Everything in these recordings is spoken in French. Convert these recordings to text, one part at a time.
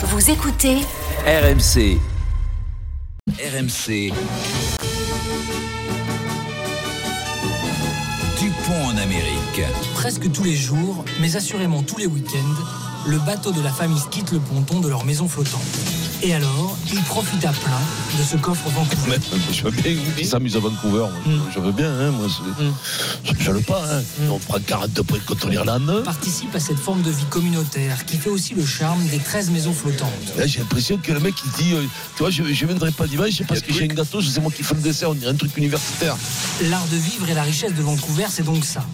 Vous écoutez RMC. RMC. Dupont en Amérique. Presque tous les jours, mais assurément tous les week-ends, le bateau de la famille quitte le ponton de leur maison flottante. Et alors, ils profitent à plein de ce coffre Vancouver. Je veux bien qu'ils s'amusent à Vancouver. Je veux bien, hein, moi, je ne pas. Hein. On prend 42 points contre l'Irlande. Participe à cette forme de vie communautaire qui fait aussi le charme des 13 maisons flottantes. Là, j'ai l'impression que le mec, il dit tu vois, je ne viendrai pas dimanche, c'est parce que j'ai un gâteau, c'est moi qui fais le dessert, on dirait un truc universitaire. L'art de vivre et la richesse de Vancouver, c'est donc ça.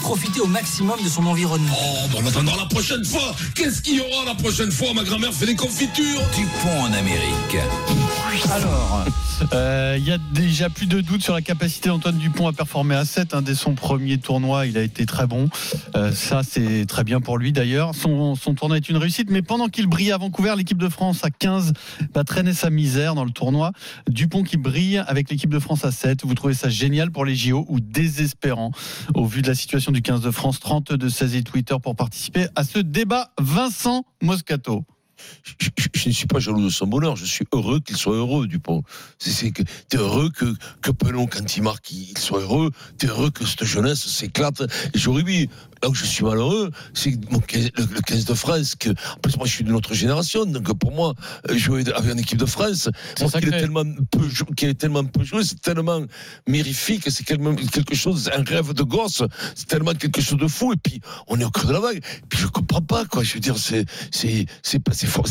Profiter au maximum de son environnement. Oh, bah on attendra la prochaine fois. Qu'est-ce qu'il y aura la prochaine fois? Ma grand-mère fait des confitures. Dupont en Amérique. Alors, il y a déjà plus de doute sur la capacité d'Antoine Dupont à performer à 7. Dès son premier tournoi, il a été très bon. Ça, c'est très bien pour lui d'ailleurs. Son tournoi est une réussite. Mais pendant qu'il brille à Vancouver, l'équipe de France à 15 va traîner sa misère dans le tournoi. Dupont qui brille avec l'équipe de France à 7. Vous trouvez ça génial pour les JO ou désespérant au vu de la situation du XV de France? 32-16 et Twitter pour participer à ce débat. Vincent Moscato. Je ne suis pas jaloux de son bonheur, je suis heureux qu'il soit heureux, Dupont. C'est que t'es heureux que Pelon, quand il marque, il soit heureux, t'es heureux que cette jeunesse s'éclate. Et j'aurais dit, là où je suis malheureux, c'est le 15 de France, que, en plus moi je suis d'une autre génération, donc pour moi, jouer avec une équipe de France, qui est tellement peu joué, c'est tellement mirifique, c'est quelque chose, un rêve de gosse, c'est tellement quelque chose de fou, et puis on est au creux de la vague, et puis je comprends pas, quoi, je veux dire, c'est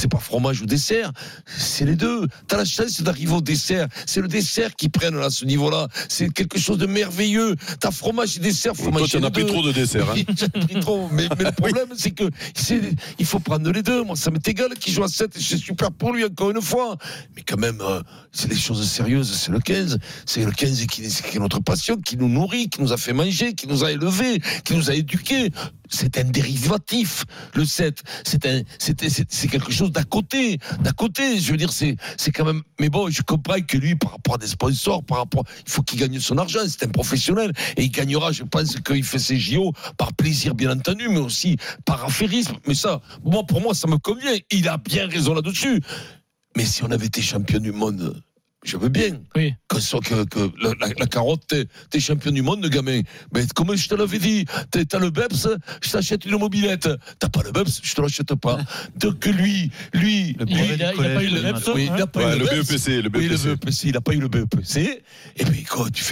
pas fromage ou dessert, c'est les deux. T'as la chance d'arriver au dessert, c'est le dessert qu'ils prennent à ce niveau-là, c'est quelque chose de merveilleux. T'as fromage et dessert, fromage. Toi, t'en as pris trop de dessert, hein. Pris trop. Mais le problème, c'est que il faut prendre les deux. Moi, ça m'est égal qu'il joue à 7, c'est super pour lui, encore une fois. Mais quand même, c'est des choses sérieuses, c'est le 15. C'est le 15 qui est notre passion, qui nous nourrit, qui nous a fait manger, qui nous a élevés, qui nous a éduqués. C'est un dérivatif, le 7. C'est quelque chose d'à côté. Je veux dire, c'est quand même. Mais bon, je comprends que lui, par rapport à des sponsors, il faut qu'il gagne son argent. C'est un professionnel et il gagnera. Je pense qu'il fait ses JO par plaisir, bien entendu, mais aussi par affairisme. Mais ça, moi, pour moi, ça me convient. Il a bien raison là-dessus. Mais si on avait été champion du monde. Je veux bien que la carotte, t'es champion du monde, gamin. Mais comme je te l'avais dit, t'as le BEPS, je t'achète une mobilette. T'as pas le BEPS, je te l'achète pas. Donc lui, il n'a pas eu le BEPS. Oui, il n'a pas eu le BEPS. Il n'a pas eu le BEPC. Et puis quoi, tu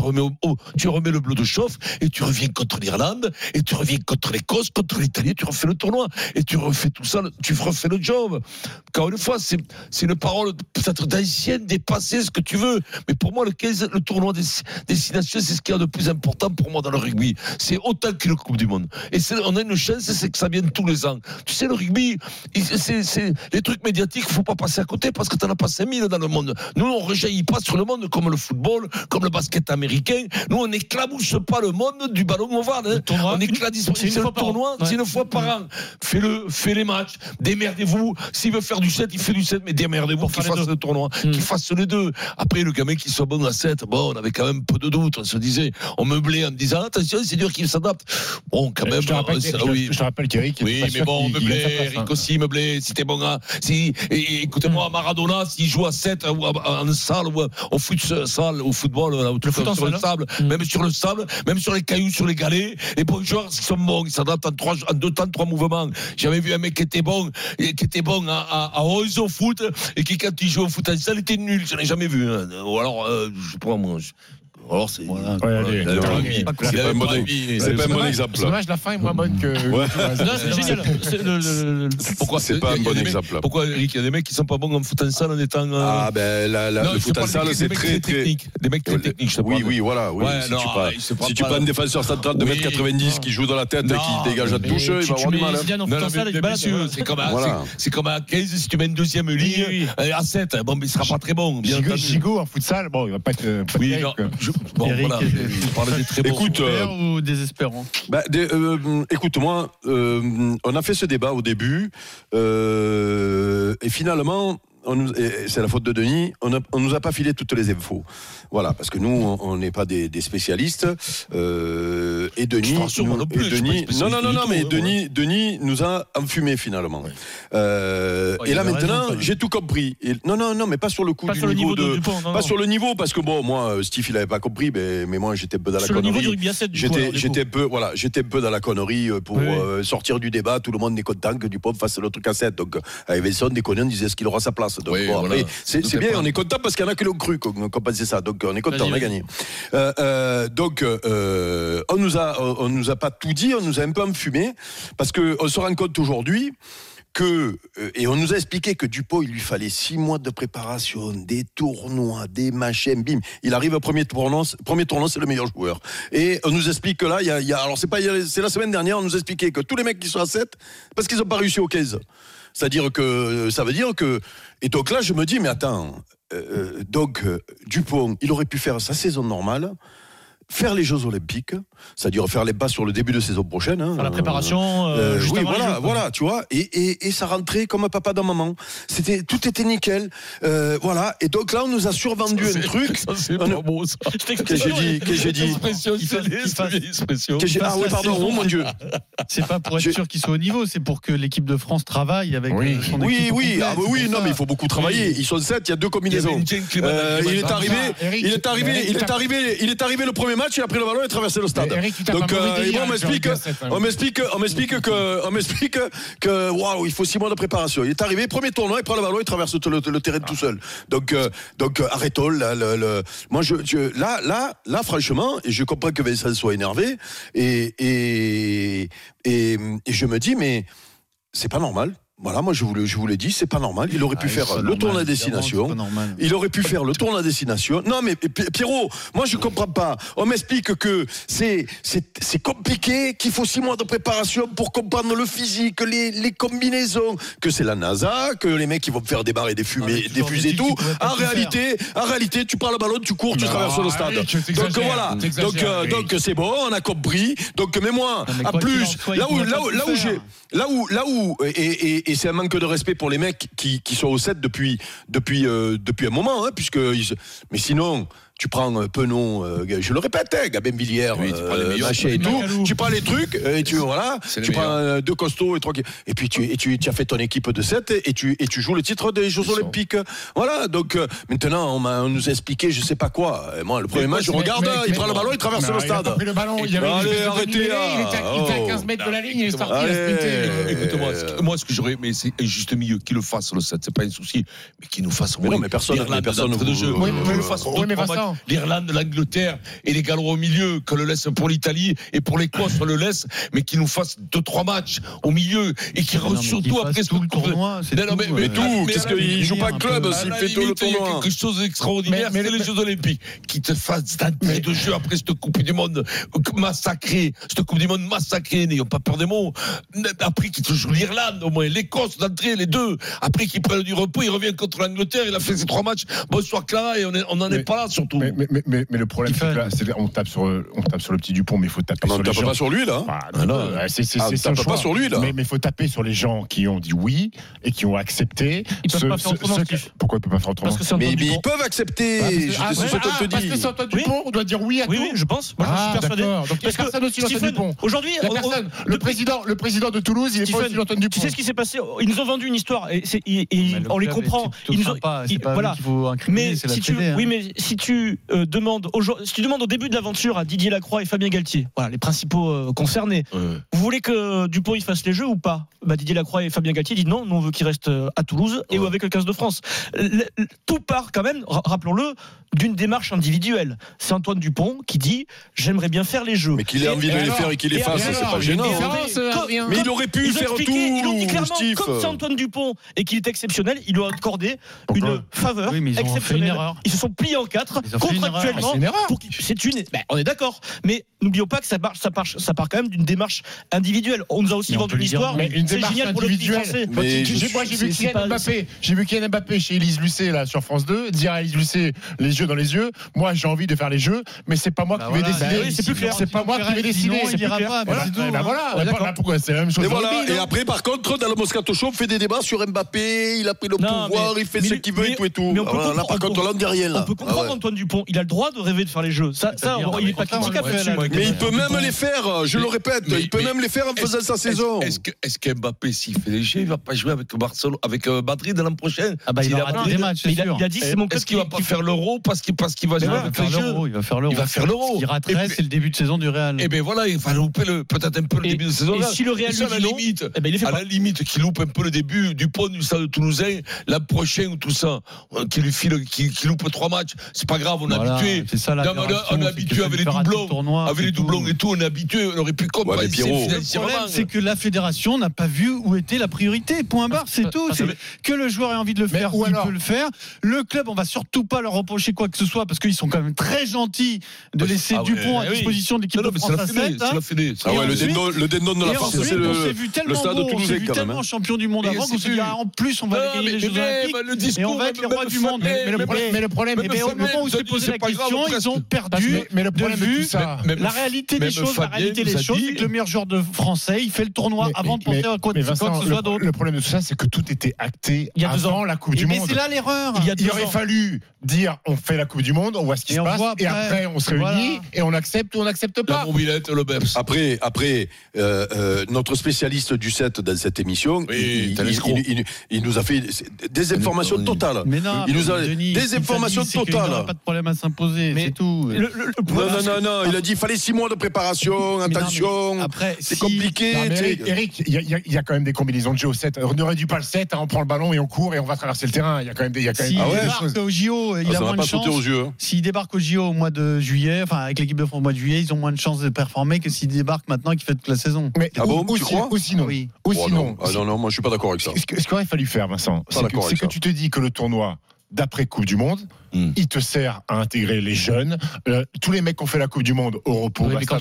remets le bleu de chauffe et tu reviens contre l'Irlande et tu reviens contre l'Écosse, contre l'Italie, tu refais le tournoi et tu refais tout ça, tu refais le job. Encore une fois, c'est une parole peut-être ancienne, dépasser ce que tu veux, mais pour moi le 15, le tournoi des six nations, c'est ce qu'il y a de plus important pour moi dans le rugby. C'est autant que la Coupe du Monde. Et on a une chance, c'est que ça vienne tous les ans. Tu sais, le rugby, c'est les trucs médiatiques, il ne faut pas passer à côté parce que tu en as pas 5000 dans le monde. Nous, on ne rejaillit pas sur le monde comme le football, comme le basket américain. Nous, on n'éclabouche pas le monde du ballon ovale. Hein. On éclabouche le tournoi, c'est une fois par an. Fais les matchs, démerdez-vous. S'il veut faire du 7, il fait du 7, mais démerdez-vous pour qu'il fasse le tournoi. Qui fasse les deux. Après, le gamin qui soit bon à 7, bon, on avait quand même peu de doutes. On se disait, on meublait en disant attention, c'est dur qu'il s'adapte. Bon, quand même. Je te rappelle qu'Eric. Oui, mais bon, on meublait. Eric aussi meublait. C'était bon à. Écoutez-moi, Maradona, s'il joue à 7 ou en salle, ou au football, sur le sable, même sur le sable, même sur les cailloux, sur les galets, les bons joueurs sont bons. Ils s'adaptent en 2 temps, 3 mouvements. J'avais vu un mec qui était bon à 11 au foot et qui, quand il joue au foot, ça était nul, je n'ai jamais vu. Hein. Ou alors, je sais pas moi. Alors c'est. Voilà. Ouais, c'est pas un bon exemple. C'est dommage, la fin est moins bonne que. Ouais. Non, c'est génial. Pourquoi c'est pas un bon exemple là? Pourquoi, Eric, il y a des mecs qui sont pas bons en foot en salle en étant. Ah ben le foot en salle, c'est très technique. Des mecs très techniques, je sais pas. Oui, voilà. Si tu prends un défenseur central de 1m90 qui joue dans la tête et qui dégage la touche, il va avoir du mal. C'est comme à 15, si tu mets une deuxième ligne à 7, bon, mais il sera pas très bon. Gigot en foot salle, bon, il va pas être. Oui, bon, Eric, voilà, écoute, ou désespérant. Écoute-moi, on a fait ce débat au début, et finalement, c'est la faute de Denis, on nous a pas filé toutes les infos. Voilà, parce que nous, on n'est pas des spécialistes. Et Denis, Denis nous a enfumé finalement. Ouais. Et là maintenant, j'ai tout compris. Et, non, mais pas sur le coup pas du sur niveau, le niveau de Dupont, non, pas non. Sur le niveau, parce que bon, moi, Steve, il avait pas compris, mais moi, j'étais un peu dans la connerie. J'étais un peu dans la connerie pour sortir du débat. Tout le monde est content que Dupont fasse le truc à 7. Donc, avec Vincent, déconnant, disait est-ce qu'il aura sa place. Donc, c'est bien, on est content parce qu'il y en a qui l'ont cru qu'on pensait ça. Donc, on est content, on a gagné. Donc, on nous a pas tout dit, on nous a un peu enfumé, parce qu'on se rend compte aujourd'hui que, et on nous a expliqué que Dupont, il lui fallait 6 mois de préparation, des tournois, des machins, bim, il arrive au premier tournoi, c'est le meilleur joueur. Et on nous explique que là, alors c'est la semaine dernière, on nous expliquait que tous les mecs qui sont à 7, parce qu'ils n'ont pas réussi au 15. C'est-à-dire que, ça veut dire que, et donc là, je me dis, mais attends, donc, Dupont, il aurait pu faire sa saison normale, faire les Jeux Olympiques, c'est-à-dire faire les pas sur le début de saison prochaine. Hein, la préparation. Juste oui, avant voilà, les jeux, voilà, tu vois. Et ça rentrait comme un papa dans maman. Tout était nickel. Voilà. Et donc là, on nous a survendu un truc. Ça, c'est pas bon, ça. Qu'est-ce que j'ai dit Ah oui, pardon. Oh mon Dieu. C'est pas pour être sûr qu'ils soient au niveau, c'est pour que l'équipe de France travaille avec son équipe. Oui. Non, mais il faut beaucoup travailler. Ils sont 7, il y a 2 combinaisons. Il est arrivé le premier match, il a pris le ballon et traversé le stade. Eric, donc on m'explique que waouh, il faut 6 mois de préparation. Il est arrivé premier tournoi, il prend le ballon, il traverse le terrain tout seul. Donc arrêtons là, moi là franchement, je comprends que Vincent soit énervé et je me dis mais c'est pas normal. Voilà, moi je vous l'ai dit, c'est pas normal. Il aurait pu faire le tournoi à destination. Il aurait pu faire le tournoi à destination. Non mais Pierrot, moi je comprends pas. On m'explique que c'est compliqué, qu'il faut 6 mois de préparation pour comprendre le physique, les combinaisons, que c'est la NASA, que les mecs ils vont faire débarrer des fusées et tout. En réalité, tu prends le ballon, tu cours, tu traverses le stade. Donc voilà. Donc c'est bon, on a compris. Donc mais moi, à plus, là où et c'est un manque de respect pour les mecs qui sont au 7 depuis un moment, hein, mais sinon. Tu prends Penon, je le répète, Gabin Villière, Machet et tout. Tu prends les trucs, et tu prends 2 costauds et 3 qui. Et puis tu as fait ton équipe de 7 et tu joues le titre des Jeux Olympiques. Voilà, donc maintenant on nous a expliqué je sais pas quoi. Et moi, le premier match, je regarde, il prend le ballon, il traverse le stade. Allez, arrêtez là. Il était à 15 mètres de la ligne, il est sorti, il a sprinté. Écoute-moi, moi ce que j'aurais aimé, c'est juste milieu, qu'il le fasse le 7, c'est pas un souci, mais qu'il nous fasse mourir. Mais personne de jeu. L'Irlande, l'Angleterre et les Gallois au milieu, qu'on le laisse pour l'Italie et pour l'Écosse, on le laisse, mais qu'ils nous fassent 2-3 matchs au milieu et qu'ils surtout après tout le tournoi. Parce qu'il ne joue pas club s'il fait tout le tournoi. Quelque chose d'extraordinaire, c'est les Jeux Olympiques qui te fassent d'entrée de jeu après cette Coupe du Monde massacrée, n'ayons pas peur des mots. Après qu'ils te jouent l'Irlande, au moins l'Écosse d'entrée, les deux. Après qu'ils prennent du repos, il revient contre l'Angleterre, il a fait ses 3 matchs. Bonsoir Clara, et on n'en est pas là surtout. Mais le problème, c'est que là, on tape sur le petit Dupont, mais il faut taper sur les gens. On ne tape pas sur lui, là. On ne tape pas sur lui, là. Mais il faut taper sur les gens qui ont dit oui et qui ont accepté. Ils ne peuvent pas faire autrement. Pourquoi ils ne peuvent pas faire autrement? Mais ils peuvent accepter. Parce que c'est Antoine Dupont, on doit dire oui à tout. Oui, je pense. Moi, je suis persuadé. Donc, il n'y a personne au-dessus d'Antoine Dupont. Aujourd'hui, le président de Toulouse, il n'est pas au-dessus d'Antoine Dupont. Tu sais ce qui s'est passé? Ils nous ont vendu une histoire et on les comprend. Voilà. Mais si tu demandes au début de l'aventure à Didier Lacroix et Fabien Galthié, voilà les principaux concernés. Vous voulez que Dupont il fasse les jeux ou pas? Didier Lacroix et Fabien Galthié disent non, on veut qu'il reste à Toulouse et ou avec le XV de France. Tout part quand même, rappelons-le, d'une démarche individuelle. C'est Antoine Dupont qui dit j'aimerais bien faire les jeux. Mais qu'il ait envie de les faire et qu'il les fasse, c'est pas gênant. Mais il aurait pu faire tout. Ils l'ont dit clairement, comme c'est Antoine Dupont et qu'il est exceptionnel, il lui a accordé une faveur exceptionnelle. Ils se sont pliés en 4. contractuellement. On est d'accord. Mais n'oublions pas que ça part quand même d'une démarche individuelle. On nous a aussi vendu l'histoire. C'est génial pour le petit français. Moi, j'ai vu Kylian Mbappé chez Élise Lucet là sur France 2 dire à Élise Lucet les yeux dans les yeux. Moi, j'ai envie de faire les jeux, mais c'est pas moi qui vais décider. C'est plus clair. C'est pas moi qui vais décider. C'est plus clair. Voilà. Pourquoi c'est la même chose. Et après, par contre, dans le Moscato Show, on fait des débats sur Mbappé. Il a pris le pouvoir. Il fait ce qu'il veut et tout et tout. Là, par contre, on derrière là. On peut comprendre Antoine Dupont. Il a le droit de rêver de faire les jeux. Ça, il est pas critiquable. Mais il peut même les faire. Je le répète, il peut même les faire en faisant sa saison. Est-ce que Mbappé, s'il fait les jeux, il va pas jouer avec Barcelone, avec Madrid l'an prochain? Il va rater des matchs. Il a dit c'est mon club. Est-ce qu'il va pas faire l'Euro parce qu'il va jouer avec les jeux? Il va faire l'Euro. Il va faire l'Euro. Il raterait, c'est le début de saison du Real. Et ben voilà, il va louper peut-être un peu le début de saison. Et si le Real à la limite qu'il loupe un peu le début du pont du Stade Toulousain l'an prochain ou tout ça, qui lui file, qui loupe 3 matchs, c'est pas grave, on est habitué. On est habitué avec les doublons, et tout, on est habitué. On aurait pu compenser financièrement. Le problème, c'est que la fédération n'a pas vu où était la priorité. Point barre, c'est tout. C'est que le joueur ait envie de le faire, il peut le faire. Le club, on va surtout pas leur reprocher quoi que ce soit parce qu'ils sont quand même très gentils de laisser Dupont à disposition de l'équipe de France à 7. Le dindon de la France, c'est le Stade Toulousain. On s'est vu tellement champion du monde avant qu'on s'est dit en plus on va gagner les Jeux Olympiques et on va être les rois du monde. Mais le problème, au moment où s'est posé la question, ils ont perdu de vue la réalité des choses. La réalité des choses, c'est que le meilleur joueur de français, il fait le tournoi avant de penser à quoi que ce soit d'autre. Le problème de tout ça, c'est que tout était acté avant la Coupe du Monde. Mais c'est là l'erreur. Il aurait fallu dire on fait la Coupe du Monde, on voit ce qui se passe et après on se réunit et on accepte ou on n'accepte pas. Après, notre spécialiste du 7 dans cette émission, il nous a fait des informations totales. Il nous a des informations totales. Il n'y a pas de problème à s'imposer, c'est tout. Non, il a dit il fallait 6 mois de préparation, attention, c'est compliqué. Eric, il y a quand même des combinaisons de jeu au 7. On n'aurait dû pas le 7, on prend le ballon et on court et on va traverser le terrain. Il y a quand même des choses. Au JO, il a moins de chance. S'il débarque au JO au mois de juillet, enfin avec l'équipe de France au mois de juillet, ils ont moins de chances de performer que s'il débarque maintenant et qu'il fait toute la saison. Non, moi je suis pas d'accord avec ça. Ce qu'il aurait fallu faire, Vincent, c'est que tu te dis que le tournoi d'après Coupe du Monde, il te sert à intégrer les jeunes, tous les mecs qui ont fait la Coupe du Monde au repos. Oui, quand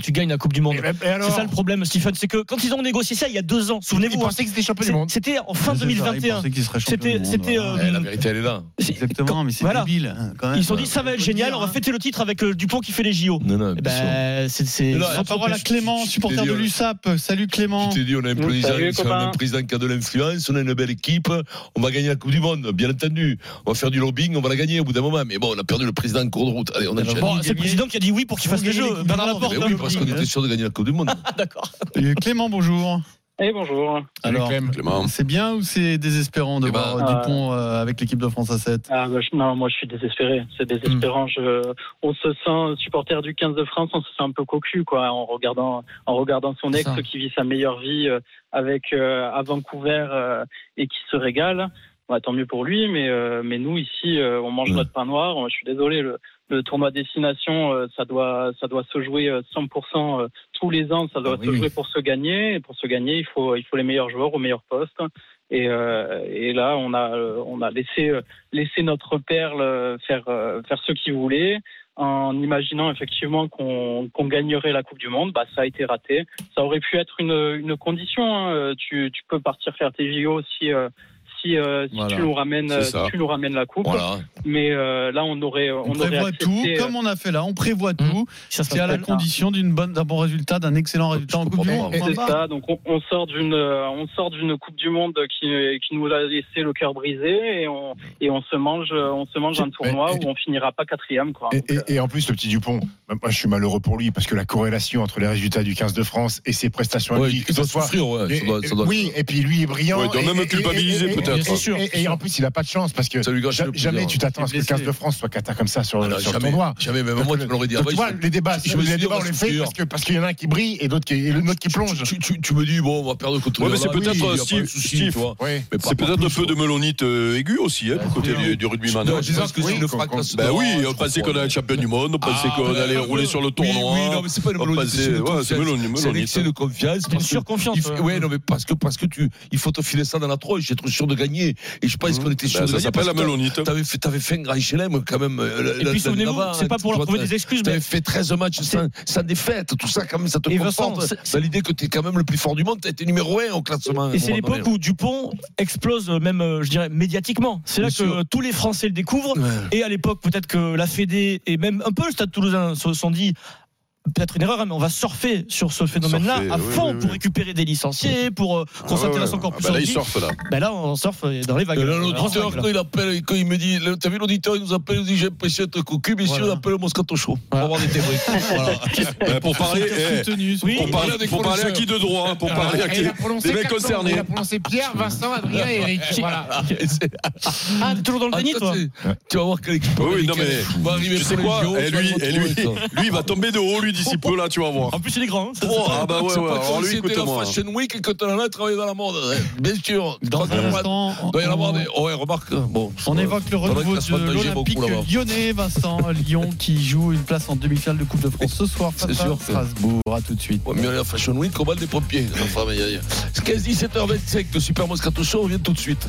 tu gagnes la Coupe du Monde, c'est ça le problème, Stephen, c'est que quand ils ont négocié ça il y a 2 ans, souvenez-vous, ils pensaient que c'était champion du monde. C'était en fin 2021. C'était la vérité, elle est là. Exactement, mais c'est débile. Ils se sont dit ça va être génial, on va fêter le titre avec Dupont qui fait les JO. C'est la parole à Clément, supporter de l'USAP. Salut Clément. Tu t'es dit on a un président qui a de l'influence, on a une belle équipe, on va gagner la Coupe du Monde, bien entendu. On va faire du lobbying, on va la gagner au bout d'un moment. Mais bon, on a perdu le président en cours de route. Allez, on a c'est le président qui a dit oui pour qu'il fasse les jeux. Bernard Laporte. Oui, parce qu'on était sûr de gagner la Coupe du Monde. D'accord. Et Clément, bonjour. Et bonjour. Alors, Clément. C'est bien ou c'est désespérant de voir Dupont avec l'équipe de France à 7 Non, moi je suis désespéré. C'est désespérant. On se sent supporter du XV de France, on se sent un peu cocu, quoi, en regardant son ex qui vit sa meilleure vie à Vancouver et qui se régale. Bah, tant mieux pour lui, mais nous ici, on mange notre pain noir. Je suis désolé, le tournoi destination, ça doit se jouer 100% tous les ans. Ça doit se jouer pour se gagner. Et pour se gagner, il faut les meilleurs joueurs au meilleur poste. Et là, on a laissé notre perle faire ce qu'il voulait, en imaginant effectivement qu'on gagnerait la Coupe du Monde. Bah, ça a été raté. Ça aurait pu être une condition. Hein. Tu peux partir faire tes JO aussi. Si tu nous ramènes la coupe, mais là on aurait accepté tout, comme on a fait là, on prévoit tout. C'est à la condition d'un bon résultat, d'un excellent résultat en Coupe du Monde. C'est ça. Donc on sort d'une Coupe du Monde qui nous a laissé le cœur brisé et on se mange un tournoi où on finira pas 4e, quoi. Et en plus le petit Dupont, moi je suis malheureux pour lui parce que la corrélation entre les résultats du 15 de France et ses prestations, et puis lui il est brillant. Il doit même culpabiliser peut-être. C'est sûr. Et en plus, il n'a pas de chance parce que jamais tu t'attends à ce que le 15 de France soit cata comme ça sur le tournoi. Jamais, même moi, tu me l'aurais dit. Tu vois, les débats, on les fait parce qu'il y en a un qui brille et l'autre qui plonge. Tu me dis, bon, on va perdre contre le. Mais c'est peut-être Steve. C'est peut-être un peu de melonite aiguë aussi, du côté du rugbyman. Ben oui, on pensait qu'on allait être champion du monde, on pensait qu'on allait rouler sur le tournoi. Oui, non, mais c'est pas une melonite. C'est l'excès de confiance. Une surconfiance. Oui, non, mais parce que il faut te filer ça dans la tronche, être sûr de gagner. Et je pense qu'on était sûr de gagner. Ça s'appelle la melonite. T'avais fait un grand HLM quand même. Et puis souvenez-vous, c'est pas pour leur trouver des excuses. T'avais fait 13 matchs sans défaite. Tout ça, quand même, ça te conforte dans l'idée que t'es quand même le plus fort du monde. T'étais numéro 1 au classement. Et c'est l'époque où Dupont explose, même, je dirais, médiatiquement. C'est là que tous les Français le découvrent. Et à l'époque, peut-être que la Fédé et même un peu le Stade Toulousain se sont dit, peut-être une erreur, mais on va surfer sur ce phénomène-là à fond pour récupérer des licenciés, pour qu'on s'intéresse encore plus. Là, ils surfent, là. Là, on surfe dans les vagues. L'auditeur, quand il me dit, t'as vu l'auditeur, il nous appelle, il nous dit, j'ai l'impression d'être cocu, mais si on appelle le Moscato Show. Pour avoir des théories. Pour parler à qui de droit, pour parler à qui des mecs concernés. Il a prononcé Pierre, Vincent, Adrien et Eric. Voilà. Ah, toujours dans le déni, toi. Tu vas voir quel exploit. Oui, non, mais. Tu sais quoi, lui, il va tomber de haut, lui. D'ici peu là, tu vas voir. En plus, il est grand. Oh, ah bah ouais, alors lui, écoute-moi. Fashion Week et que t'en as travaillé dans la mode. Bien sûr. Dans l'instant. Doit y avoir des. Ouais, remarque. Bon. On évoque le renouveau de l'Olympique lyonnais, Vincent. Lyon qui joue une place en demi-finale de Coupe de France ce soir. C'est sûr. Strasbourg, à tout de suite. Ouais, mais on est à Fashion Week, au bal des pompiers. Enfin, mais 17h25, le Super Moscato Show, on vient tout de suite.